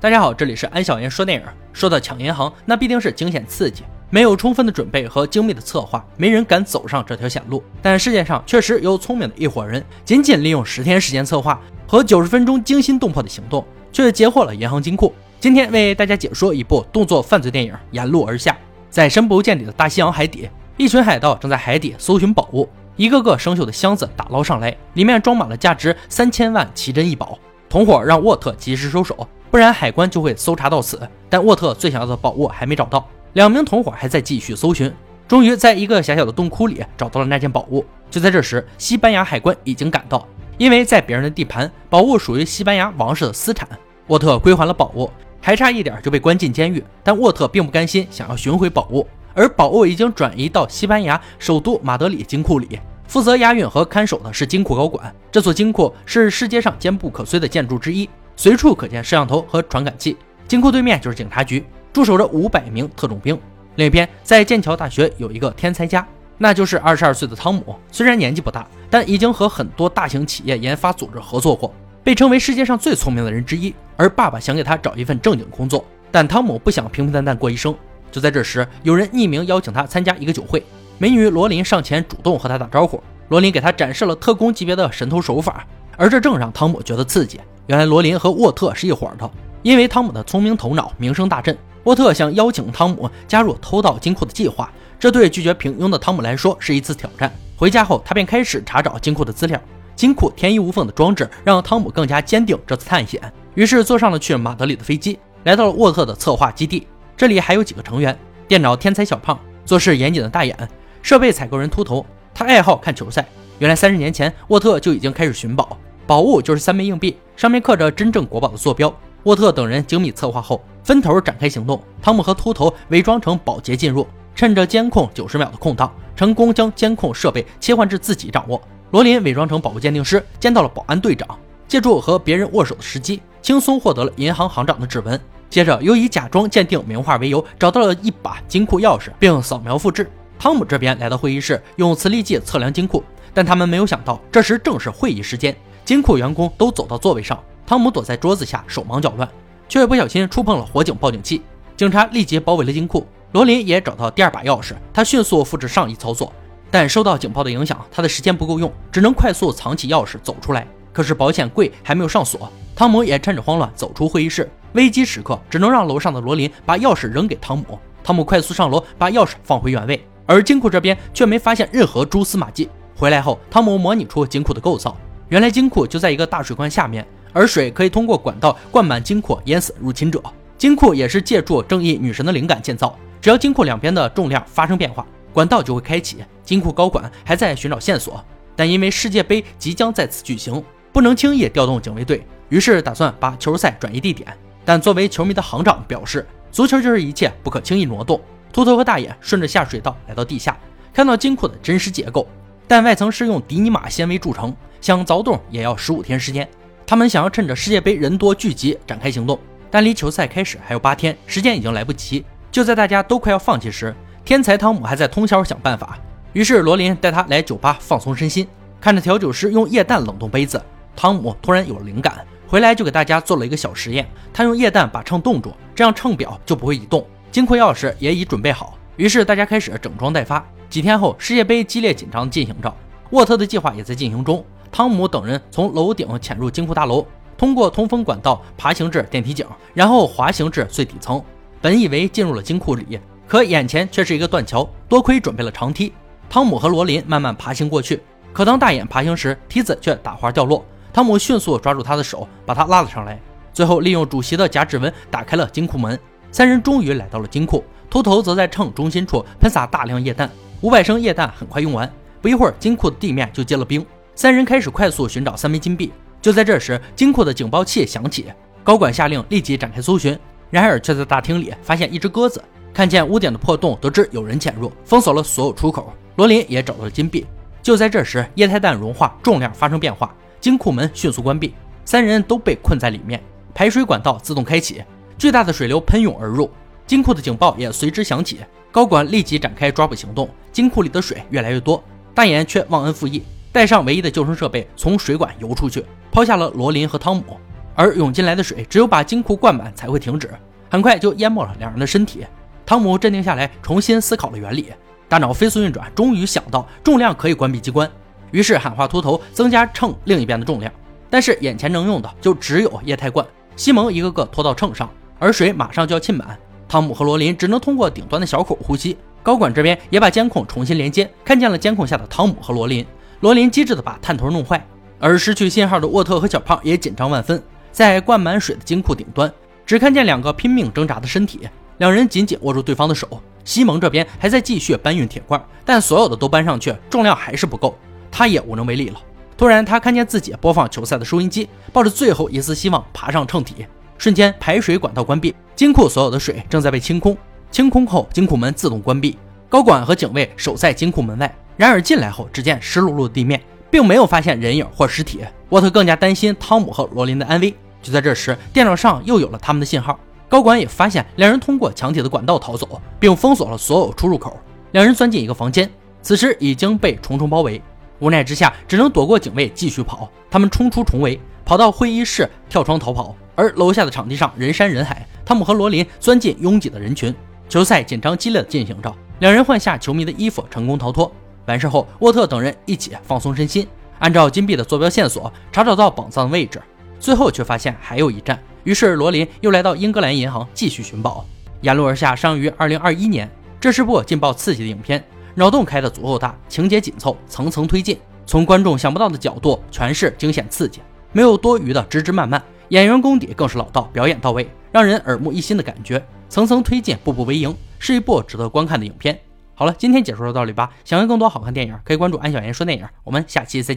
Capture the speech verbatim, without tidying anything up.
大家好，这里是安小言说电影。说到抢银行，那必定是惊险刺激，没有充分的准备和精密的策划，没人敢走上这条险路。但世界上确实有聪明的一伙人，仅仅利用十天时间策划和九十分钟惊心动魄的行动，却截获了银行金库。今天为大家解说一部动作犯罪电影《沿路而下》。在深不见底的大西洋海底，一群海盗正在海底搜寻宝物，一个个生锈的箱子打捞上来，里面装满了价值三千万奇珍异宝。同伙让沃特及时收手，不然海关就会搜查到此。但沃特最想要的宝物还没找到，两名同伙还在继续搜寻，终于在一个狭小的洞窟里找到了那件宝物。就在这时，西班牙海关已经赶到，因为在别人的地盘，宝物属于西班牙王室的私产。沃特归还了宝物，还差一点就被关进监狱，但沃特并不甘心，想要寻回宝物，而宝物已经转移到西班牙首都马德里金库里。负责押运和看守的是金库高管，这座金库是世界上坚不可摧的建筑之一，随处可见摄像头和传感器。金库对面就是警察局，驻守着五百名特种兵。另一边，在剑桥大学有一个天才家，那就是二十二岁的汤姆。虽然年纪不大，但已经和很多大型企业研发组织合作过，被称为世界上最聪明的人之一。而爸爸想给他找一份正经工作，但汤姆不想平平淡淡过一生。就在这时，有人匿名邀请他参加一个酒会，美女罗琳上前主动和他打招呼。罗琳给他展示了特工级别的神偷手法，而这正让汤姆觉得刺激。原来罗琳和沃特是一伙的，因为汤姆的聪明头脑名声大振，沃特想邀请汤姆加入偷盗金库的计划。这对拒绝平庸的汤姆来说是一次挑战。回家后，他便开始查找金库的资料。金库天衣无缝的装置让汤姆更加坚定这次探险，于是坐上了去马德里的飞机，来到了沃特的策划基地。这里还有几个成员：电脑天才小胖，做事严谨的大眼，设备采购人秃头，他爱好看球赛。原来三十年前，沃特就已经开始寻宝，宝物就是三枚硬币，上面刻着真正国宝的坐标。沃特等人精密策划后，分头展开行动。汤姆和秃头伪装成保洁进入，趁着监控九十秒的空档，成功将监控设备切换至自己掌握。罗琳伪装成宝物鉴定师，见到了保安队长，借助和别人握手的时机，轻松获得了银行行长的指纹。接着又以假装鉴定名画为由，找到了一把金库钥匙，并扫描复制。汤姆这边来到会议室，用磁力计测量金库，但他们没有想到，这时正是会议时间，金库员工都走到座位上，汤姆躲在桌子下手忙脚乱，却不小心触碰了火警报警器。警察立即包围了金库，罗琳也找到第二把钥匙，他迅速复制上一操作，但受到警报的影响，他的时间不够用，只能快速藏起钥匙走出来。可是保险柜还没有上锁，汤姆也趁着慌乱走出会议室。危机时刻，只能让楼上的罗琳把钥匙扔给汤姆，汤姆快速上楼把钥匙放回原位。而金库这边却没发现任何蛛丝马迹。回来后，汤姆模拟出金库的构造，原来金库就在一个大水罐下面，而水可以通过管道灌满金库，淹死入侵者。金库也是借助正义女神的灵感建造，只要金库两边的重量发生变化，管道就会开启。金库高管还在寻找线索，但因为世界杯即将在此举行，不能轻易调动警卫队，于是打算把球赛转移地点。但作为球迷的行长表示，足球就是一切，不可轻易挪动。秃头和大眼顺着下水道来到地下，看到金库的真实结构，但外层是用迪尼玛纤维铸成，想凿洞也要十五天时间。他们想要趁着世界杯人多聚集展开行动，但离球赛开始还有八天，时间已经来不及。就在大家都快要放弃时，天才汤姆还在通宵想办法，于是罗琳带他来酒吧放松身心。看着调酒师用液氮冷冻杯子，汤姆突然有了灵感，回来就给大家做了一个小实验。他用液氮把秤冻住，这样秤表就不会移动，金库钥匙也已准备好，于是大家开始整装待发。几天后，世界杯激烈紧张进行着，沃特的计划也在进行中。汤姆等人从楼顶潜入金库大楼，通过通风管道爬行至电梯井，然后滑行至最底层。本以为进入了金库里，可眼前却是一个断桥，多亏准备了长梯。汤姆和罗琳慢慢爬行过去，可当大眼爬行时，梯子却打滑掉落。汤姆迅速抓住他的手，把他拉了上来，最后利用主席的假指纹打开了金库门。三人终于来到了金库，秃头则在秤中心处喷洒大量液氮，五百升液氮很快用完。不一会儿，金库的地面就结了冰，三人开始快速寻找三枚金币。就在这时，金库的警报器响起，高管下令立即展开搜寻，然而却在大厅里发现一只鸽子。看见屋顶的破洞，得知有人潜入，封锁了所有出口。罗琳也找到了金币。就在这时，液态氮融化，重量发生变化，金库门迅速关闭，三人都被困在里面。排水管道自动开启，巨大的水流喷涌而入，金库的警报也随之响起。高管立即展开抓捕行动，金库里的水越来越多，大眼却忘恩负义，带上唯一的救生设备从水管游出去，抛下了罗琳和汤姆。而涌进来的水只有把金库灌满才会停止，很快就淹没了两人的身体。汤姆镇定下来，重新思考了原理，大脑飞速运转，终于想到重量可以关闭机关，于是喊话秃头增加秤另一边的重量，但是眼前能用的就只有液态罐。西蒙一个个拖到秤上，而水马上就要浸满，汤姆和罗琳只能通过顶端的小口呼吸。高管这边也把监控重新连接，看见了监控下的汤姆和罗琳，罗琳机智的把探头弄坏，而失去信号的沃特和小胖也紧张万分。在灌满水的金库顶端，只看见两个拼命挣扎的身体，两人紧紧握住对方的手。西蒙这边还在继续搬运铁罐，但所有的都搬上去，重量还是不够，他也无能为力了。突然他看见自己播放球赛的收音机，抱着最后一丝希望爬上秤体，瞬间排水管道关闭，金库所有的水正在被清空。清空后金库门自动关闭，高管和警卫守在金库门外，然而进来后只见湿漉漉的地面，并没有发现人影或尸体。沃特更加担心汤姆和罗琳的安危。就在这时，电脑上又有了他们的信号，高管也发现两人通过墙体的管道逃走，并封锁了所有出入口。两人钻进一个房间，此时已经被重重包围，无奈之下只能躲过警卫继续跑。他们冲出重围，跑到会议室跳窗逃跑，而楼下的场地上人山人海，汤姆和罗琳钻进拥挤的人群。球赛紧张激烈的进行着，两人换下球迷的衣服成功逃脱。完事后，沃特等人一起放松身心，按照金币的坐标线索查找到宝藏的位置，最后却发现还有一站，于是罗琳又来到英格兰银行继续寻宝。沿路而下上于二零二一年，这是部劲爆刺激的影片，脑洞开得足够大，情节紧凑，层层推进，从观众想不到的角度全是惊险刺激，没有多余的枝枝蔓蔓，演员功底更是老道，表演到位，让人耳目一新的感觉。层层推进，步步为营，是一部值得观看的影片。好了，今天解说就到这里吧。想看更多好看电影，可以关注安小言说电影。我们下期再见。